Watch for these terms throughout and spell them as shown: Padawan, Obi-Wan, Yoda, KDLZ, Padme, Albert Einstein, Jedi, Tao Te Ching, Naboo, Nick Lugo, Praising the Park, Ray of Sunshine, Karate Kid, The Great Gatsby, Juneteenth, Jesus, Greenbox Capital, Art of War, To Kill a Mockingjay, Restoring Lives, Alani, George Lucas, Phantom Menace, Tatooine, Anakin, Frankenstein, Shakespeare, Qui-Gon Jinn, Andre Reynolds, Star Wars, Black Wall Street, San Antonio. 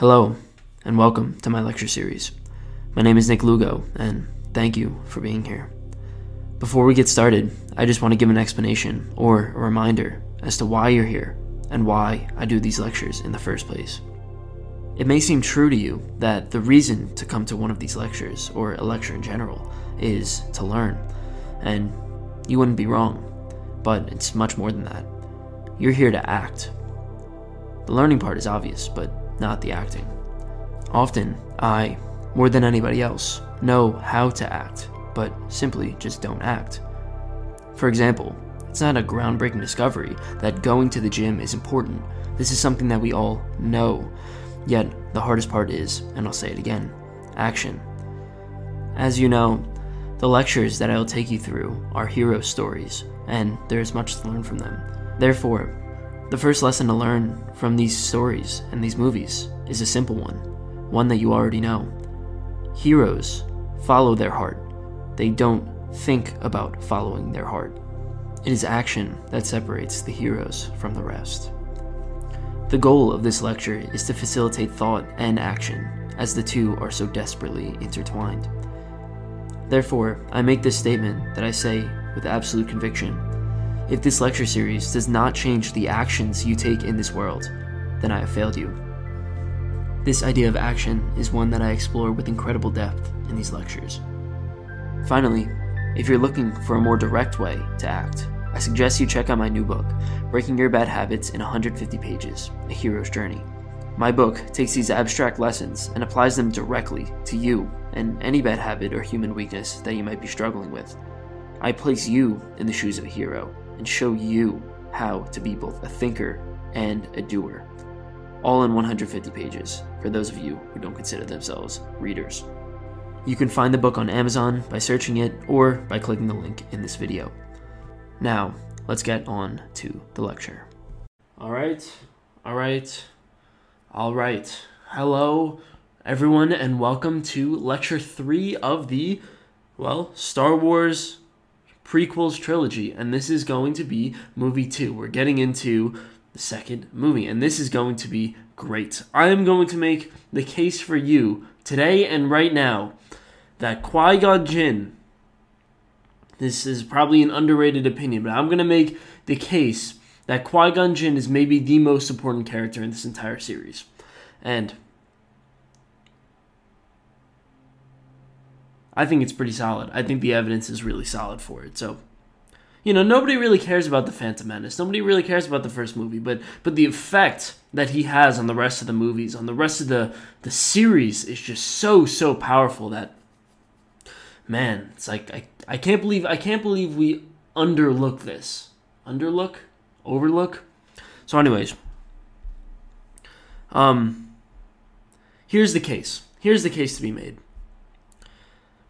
Hello, and welcome to my lecture series. My name is Nick Lugo, and thank you for being here. Before we get started, I just want to give an explanation or a reminder as to why you're here and why I do these lectures in the first place. It may seem true to you that the reason to come to one of these lectures, or a lecture in general, is to learn, and you wouldn't be wrong, but it's much more than that. You're here to act. The learning part is obvious, but not the acting. Often, I, more than anybody else, know how to act, but simply just don't act. For example, it's not a groundbreaking discovery that going to the gym is important. This is something that we all know. Yet, the hardest part is, and I'll say it again, action. As you know, the lectures that I'll take you through are hero stories, and there is much to learn from them. Therefore, the first lesson to learn from these stories and these movies is a simple one that you already know. Heroes follow their heart. They don't think about following their heart. It is action that separates the heroes from the rest. The goal of this lecture is to facilitate thought and action, as the two are so desperately intertwined. Therefore, I make this statement that I say with absolute conviction. If this lecture series does not change the actions you take in this world, then I have failed you. This idea of action is one that I explore with incredible depth in these lectures. Finally, if you're looking for a more direct way to act, I suggest you check out my new book, Breaking Your Bad Habits in 150 Pages, A Hero's Journey. My book takes these abstract lessons and applies them directly to you and any bad habit or human weakness that you might be struggling with. I place you in the shoes of a hero and show you how to be both a thinker and a doer, all in 150 pages for those of you who don't consider themselves readers. You can find the book on Amazon by searching it or by clicking the link in this video. Now, let's get on to the lecture. All right. Hello, everyone, and welcome to Lecture 3 of the, Star Wars prequels trilogy, and this is going to be movie 2. We're getting into the second movie, and this is going to be great. I am going to make the case for you today and right now that Qui-Gon Jinn, this is probably an underrated opinion, but I'm going to make the case that Qui-Gon Jinn is maybe the most important character in this entire series. And I think it's pretty solid. I think the evidence is really solid for it. So, you know, nobody really cares about the Phantom Menace. Nobody really cares about the first movie. But the effect that he has on the rest of the movies, on the rest of the series, is just so powerful that, man, it's like I can't believe we underlook this. Overlook. So, anyways, here's the case. Here's the case to be made.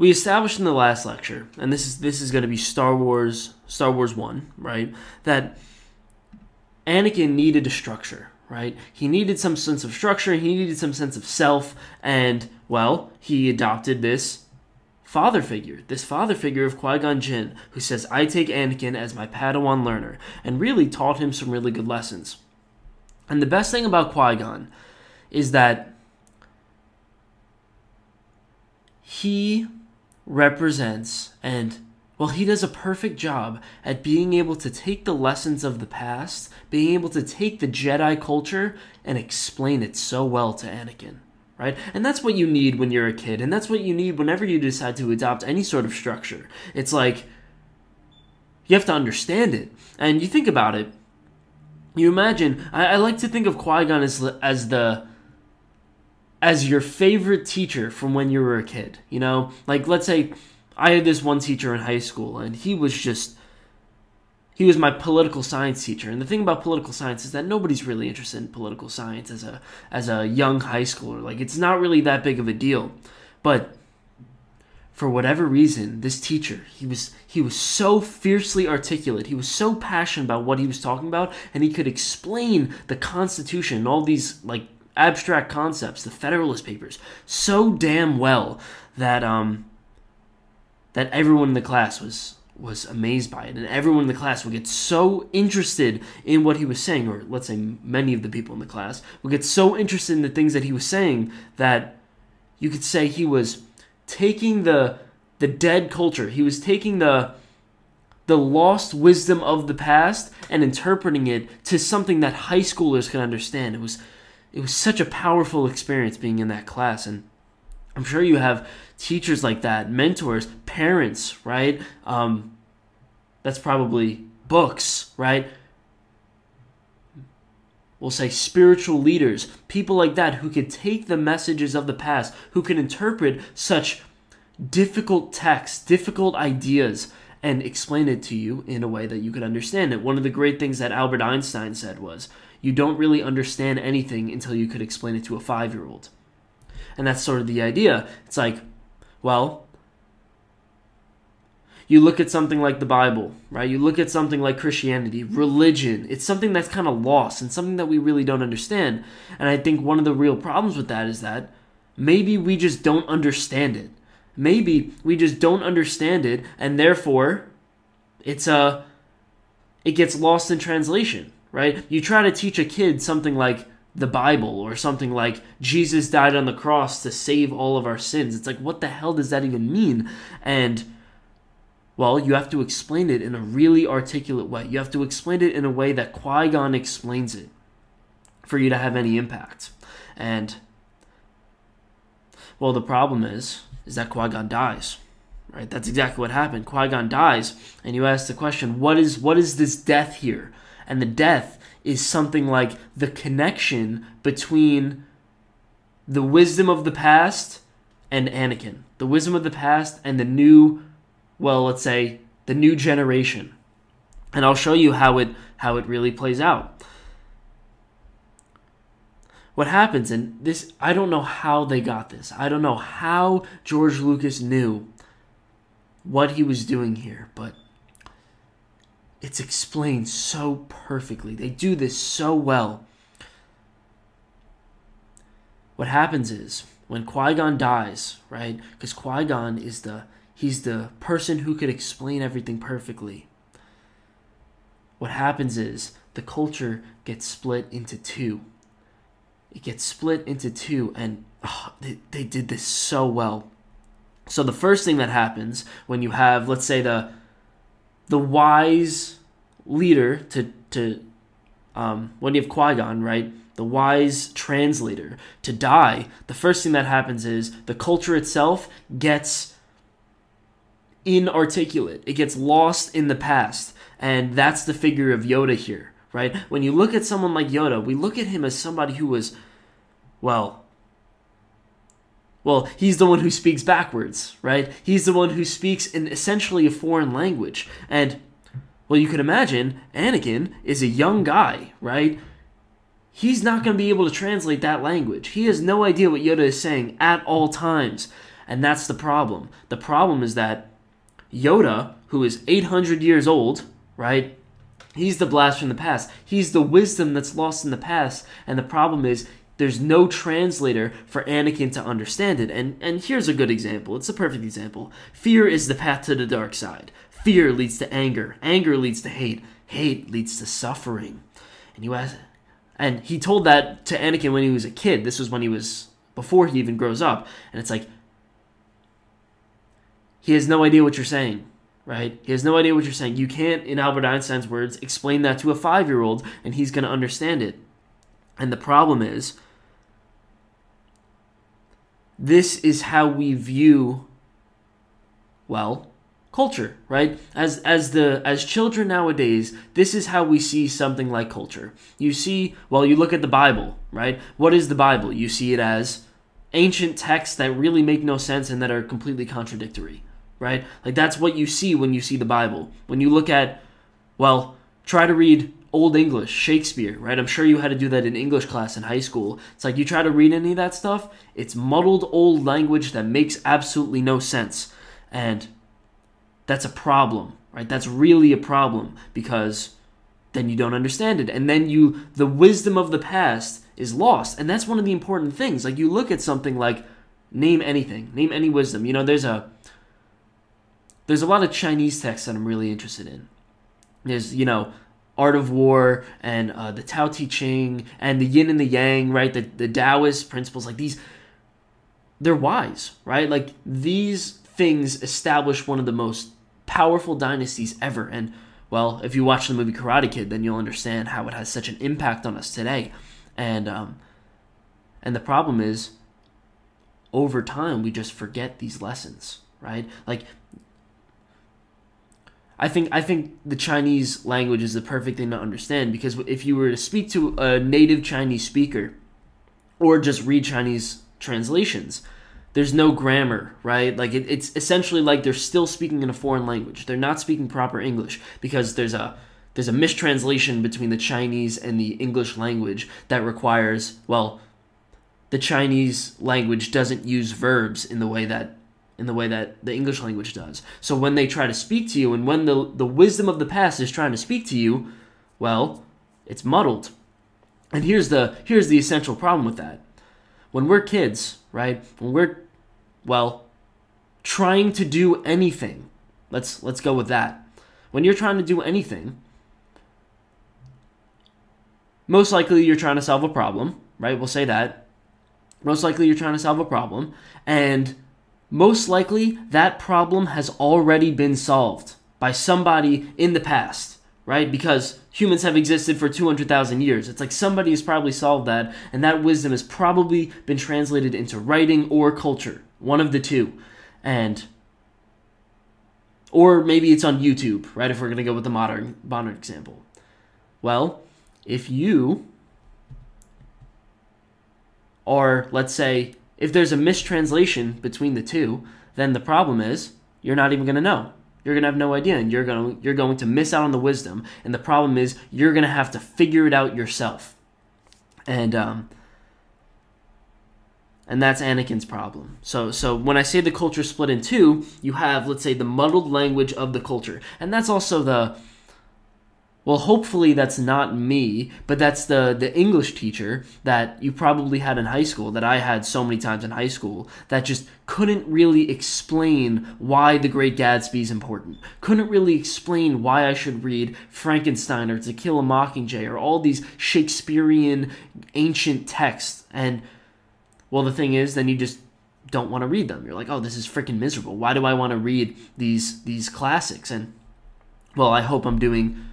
We established in the last lecture, and this is going to be Star Wars 1, right? That Anakin needed a structure, right? He needed some sense of structure, he needed some sense of self, and, well, he adopted this father figure of Qui-Gon Jinn, who says, I take Anakin as my Padawan learner, and really taught him some really good lessons. And the best thing about Qui-Gon is that he represents and, well, he does a perfect job at being able to take the lessons of the past, being able to take the Jedi culture and explain it so well to Anakin, right? And that's what you need when you're a kid, and that's what you need whenever you decide to adopt any sort of structure. It's like, you have to understand it, and you think about it, you imagine, I like to think of Qui-Gon as your favorite teacher from when you were a kid, you know? Like, let's say I had this one teacher in high school, and he was my political science teacher. And the thing about political science is that nobody's really interested in political science as a young high schooler. Like, it's not really that big of a deal. But for whatever reason, this teacher, he was so fiercely articulate. He was so passionate about what he was talking about, and he could explain the Constitution and all these, like, abstract concepts, the Federalist Papers, so damn well that everyone in the class was was amazed by it, and everyone in the class would get so interested in what he was saying, or let's say many of the people in the class would get so interested in the things that he was saying that you could say he was taking the dead culture, he was taking the lost wisdom of the past and interpreting it to something that high schoolers can understand. It was such a powerful experience being in that class, and I'm sure you have teachers like that, mentors, parents, right? That's probably books, right? We'll say spiritual leaders, people like that who could take the messages of the past, who can interpret such difficult texts, difficult ideas, and explain it to you in a way that you could understand it. One of the great things that Albert Einstein said was, you don't really understand anything until you could explain it to a 5-year-old. And that's sort of the idea. It's like, well, you look at something like the Bible, right? You look at something like Christianity, religion. It's something that's kind of lost and something that we really don't understand. And I think one of the real problems with that is that maybe we just don't understand it. Maybe we just don't understand it, and therefore it gets lost in translation, right? You try to teach a kid something like the Bible or something like Jesus died on the cross to save all of our sins. It's like, what the hell does that even mean? And, well, you have to explain it in a really articulate way. You have to explain it in a way that Qui-Gon explains it for you to have any impact. And, well, the problem is that Qui-Gon dies, right? That's exactly what happened. Qui-Gon dies, and you ask the question, what is this death here? And the death is something like the connection between the wisdom of the past and Anakin. The wisdom of the past and the new, well, let's say, the new generation. And I'll show you how it really plays out. What happens, and this, I don't know how they got this. I don't know how George Lucas knew what he was doing here, but it's explained so perfectly. They do this so well. What happens is, when Qui-Gon dies, right? Because Qui-Gon is he's the person who could explain everything perfectly. What happens is, the culture gets split into two. It gets split into two, and they did this so well. So the first thing that happens when you have, let's say, the wise leader when you have Qui-Gon, right, the wise translator, to die, the first thing that happens is the culture itself gets inarticulate. It gets lost in the past, and that's the figure of Yoda here, right? When you look at someone like Yoda, we look at him as somebody who was, well, he's the one who speaks backwards, right? He's the one who speaks in essentially a foreign language. And, well, you can imagine Anakin is a young guy, right? He's not going to be able to translate that language. He has no idea what Yoda is saying at all times. And that's the problem. The problem is that Yoda, who is 800 years old, right? He's the blast from the past. He's the wisdom that's lost in the past. And the problem is, there's no translator for Anakin to understand it. And here's a good example. It's a perfect example. Fear is the path to the dark side. Fear leads to anger. Anger leads to hate. Hate leads to suffering. And he told that to Anakin when he was a kid. This was when he was, before he even grows up. And it's like, he has no idea what you're saying, right? He has no idea what you're saying. You can't, in Albert Einstein's words, explain that to a 5-year-old, and he's going to understand it. And the problem is, this is how we view, well, culture, right? As children nowadays, this is how we see something like culture. You see, well, you look at the Bible, right? What is the Bible? You see it as ancient texts that really make no sense and that are completely contradictory, right? Like, that's what you see when you see the Bible. When you look at, well, try to read Old English, Shakespeare, right? I'm sure you had to do that in English class in high school. It's like, you try to read any of that stuff, it's muddled old language that makes absolutely no sense. And that's a problem, right? That's really a problem, because then you don't understand it. And then the wisdom of the past is lost. And that's one of the important things. Like, you look at something like, name anything, name any wisdom. You know, there's a there's a lot of Chinese texts that I'm really interested in. There's, you know, Art of War and the Tao Te Ching and the Yin and the Yang, right? The Taoist principles, like these, they're wise, right? Like these things establish one of the most powerful dynasties ever. And, well, if you watch the movie Karate Kid, then you'll understand how it has such an impact on us today. And the problem is, over time, we just forget these lessons, right? Like, I think the Chinese language is the perfect thing to understand, because if you were to speak to a native Chinese speaker or just read Chinese translations, there's no grammar, right? Like it's essentially like they're still speaking in a foreign language. They're not speaking proper English, because there's a mistranslation between the Chinese and the English language that requires, well, the Chinese language doesn't use verbs in the way that the English language does. So when they try to speak to you, and when the wisdom of the past is trying to speak to you, well, it's muddled. And here's the essential problem with that. When we're kids, right? When we're, well, trying to do anything. Let's go with that. When you're trying to do anything, most likely you're trying to solve a problem, right? We'll say that. Most likely you're trying to solve a problem, and most likely that problem has already been solved by somebody in the past, right? Because humans have existed for 200,000 years. It's like somebody has probably solved that, and that wisdom has probably been translated into writing or culture, one of the two. Or maybe it's on YouTube, right? If we're going to go with the modern example. Well, if you are, let's say, if there's a mistranslation between the two, then the problem is you're not even going to know. You're going to have no idea, and you're going to miss out on the wisdom. And the problem is you're going to have to figure it out yourself. And that's Anakin's problem. So when I say the culture split in two, you have, let's say, the muddled language of the culture. And that's also well, hopefully that's not me, but that's the English teacher that you probably had in high school, that I had so many times in high school, that just couldn't really explain why The Great Gatsby is important, couldn't really explain why I should read Frankenstein or To Kill a Mockingjay or all these Shakespearean ancient texts. And, well, the thing is, then you just don't want to read them. You're like, oh, this is freaking miserable. Why do I want to read these classics? And, well, I hope I'm doing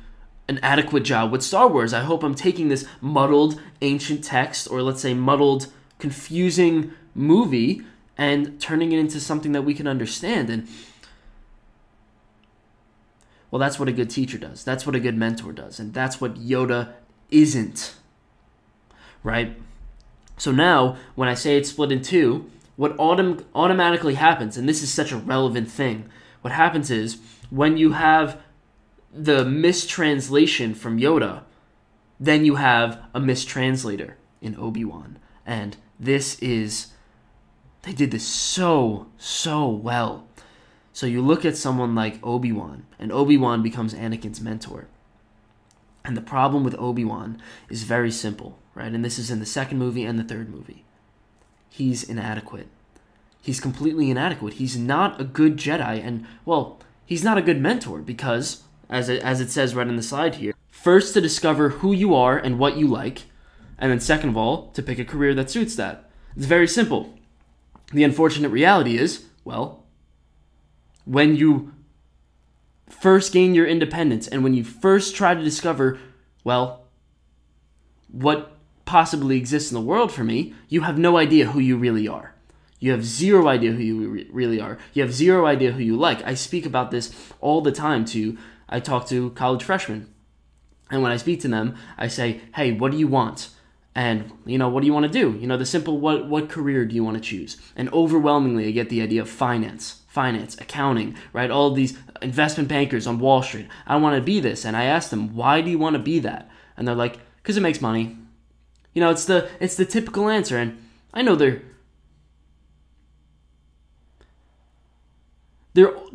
an adequate job with Star Wars. I hope I'm taking this muddled ancient text, or let's say muddled, confusing movie, and turning it into something that we can understand. And, well, that's what a good teacher does. That's what a good mentor does. And that's what Yoda isn't, right? So now, when I say it's split in two, what automatically happens, and this is such a relevant thing, what happens is when you have the mistranslation from Yoda, then you have a mistranslator in Obi-Wan. And they did this so well. So you look at someone like Obi-Wan, and Obi-Wan becomes Anakin's mentor. And the problem with Obi-Wan is very simple, right? And this is in the second movie and the third movie. He's inadequate. He's completely inadequate. He's not a good Jedi, and, well, he's not a good mentor, because as it says right on the slide here, first, to discover who you are and what you like, and then second of all, to pick a career that suits that. It's very simple. The unfortunate reality is, well, when you first gain your independence and when you first try to discover, well, what possibly exists in the world for me, you have no idea who you really are. You have zero idea who you really are. You have zero idea who you like. I speak about this all the time I talk to college freshmen, and when I speak to them, I say, hey, what do you want? And, you know, what do you want to do? You know, the simple, what career do you want to choose? And overwhelmingly, I get the idea of finance, accounting, right? All these investment bankers on Wall Street. I want to be this. And I ask them, why do you want to be that? And they're like, because it makes money. You know, it's the typical answer. And I know they're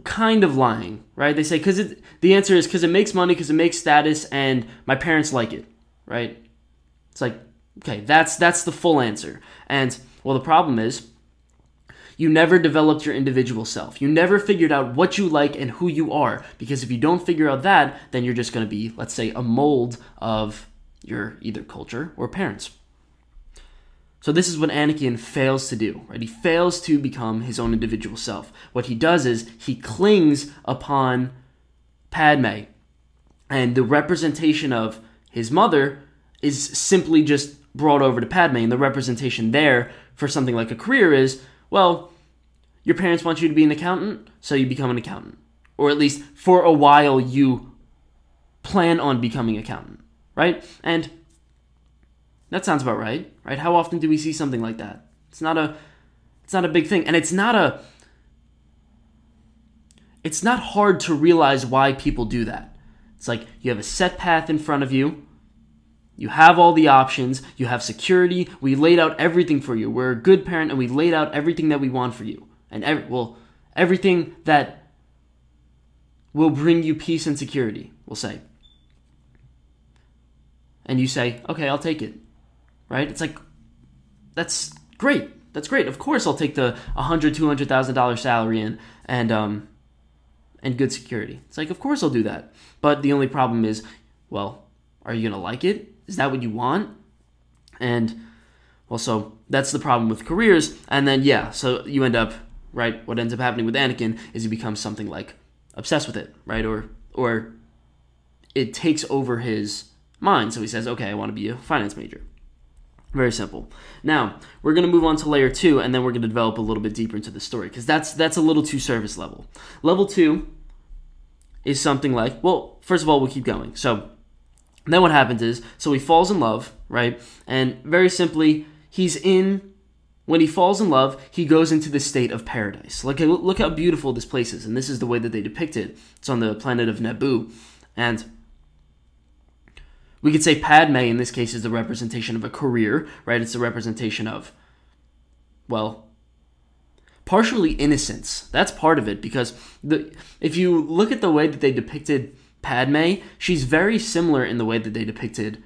kind of lying, right? They say, the answer is because it makes money, because it makes status, and my parents like it, right? It's like, okay, that's the full answer. And, well, the problem is You never developed your individual self. You never figured out what you like and who you are, because if you don't figure out that, then you're just going to be, let's say, a mold of your either culture or parents. So this is what Anakin fails to do, right? He fails to become his own individual self. What he does is he clings upon Padme, and the representation of his mother is simply just brought over to Padme, and the representation there for something like a career is, well, your parents want you to be an accountant, so you become an accountant. Or at least for a while you plan on becoming an accountant, right? And that sounds about right, right? How often do we see something like that? It's not a big thing, and it's not hard to realize why people do that. It's like you have a set path in front of you. You have all the options. You have security. We laid out everything for you. We're a good parent, and we laid out everything that we want for you. And everything that will bring you peace and security, we'll say. And you say, okay, I'll take it. Right? It's like, that's great. That's great. Of course I'll take the $100,000, $200,000 salary and good security. It's like, of course I'll do that. But the only problem is, well, are you going to like it? Is that what you want? And also, that's the problem with careers. And then, yeah, so you end up, right, what ends up happening with Anakin is he becomes something like obsessed with it, right? Or it takes over his mind. So he says, okay, I want to be a finance major. Very simple. Now, we're going to move on to layer 2, and then we're going to develop a little bit deeper into the story, because that's a little too surface level. Level 2 is something like, well, first of all, we'll keep going. So then what happens is, so he falls in love, right? And very simply, when he falls in love, he goes into the state of paradise. Look how beautiful this place is. And this is the way that they depict it. It's on the planet of Naboo. And we could say Padme, in this case, is the representation of a career, right? It's the representation of, well, partially innocence. That's part of it, because if you look at the way that they depicted Padme, she's very similar in the way that they depicted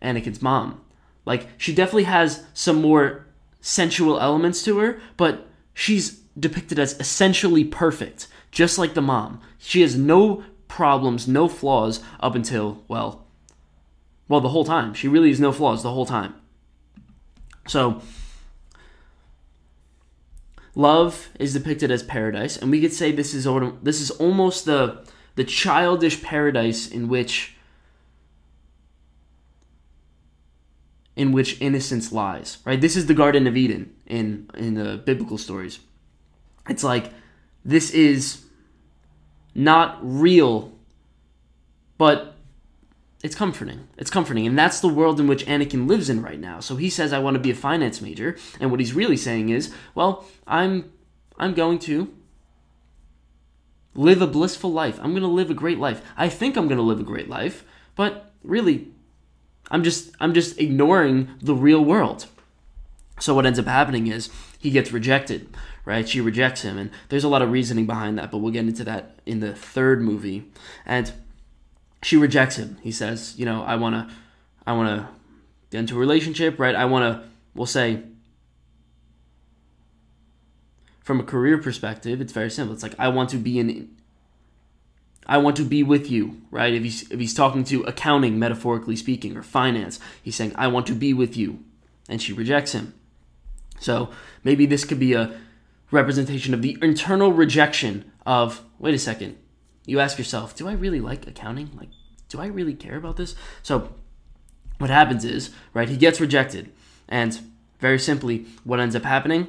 Anakin's mom. Like, she definitely has some more sensual elements to her, but she's depicted as essentially perfect, just like the mom. She has no problems, no flaws up until, well, the whole time. She really has no flaws the whole time. So, love is depicted as paradise, and we could say this is almost the childish paradise in which innocence lies, right? This is the Garden of Eden in the biblical stories. It's like, this is not real, but it's comforting. It's comforting, and that's the world in which Anakin lives in right now. So he says, I want to be a finance major, and what he's really saying is, well, I'm going to live a blissful life. I'm going to live a great life. I think I'm going to live a great life, but really, I'm just ignoring the real world. So what ends up happening is he gets rejected, right? She rejects him, and there's a lot of reasoning behind that, but we'll get into that in the third movie. And she rejects him. He says, you know, I want to get into a relationship, right? I want to, we'll say, from a career perspective, it's very simple. It's like, I want to be with you, right? If he's talking to accounting, metaphorically speaking, or finance, he's saying, I want to be with you. And she rejects him. So maybe this could be a representation of the internal rejection of, wait a second, you ask yourself, do I really like accounting? Like, do I really care about this? So what happens is, right, he gets rejected. And very simply, what ends up happening,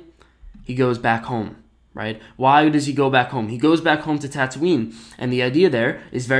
he goes back home, right? Why does he go back home? He goes back home to Tatooine, and the idea there is very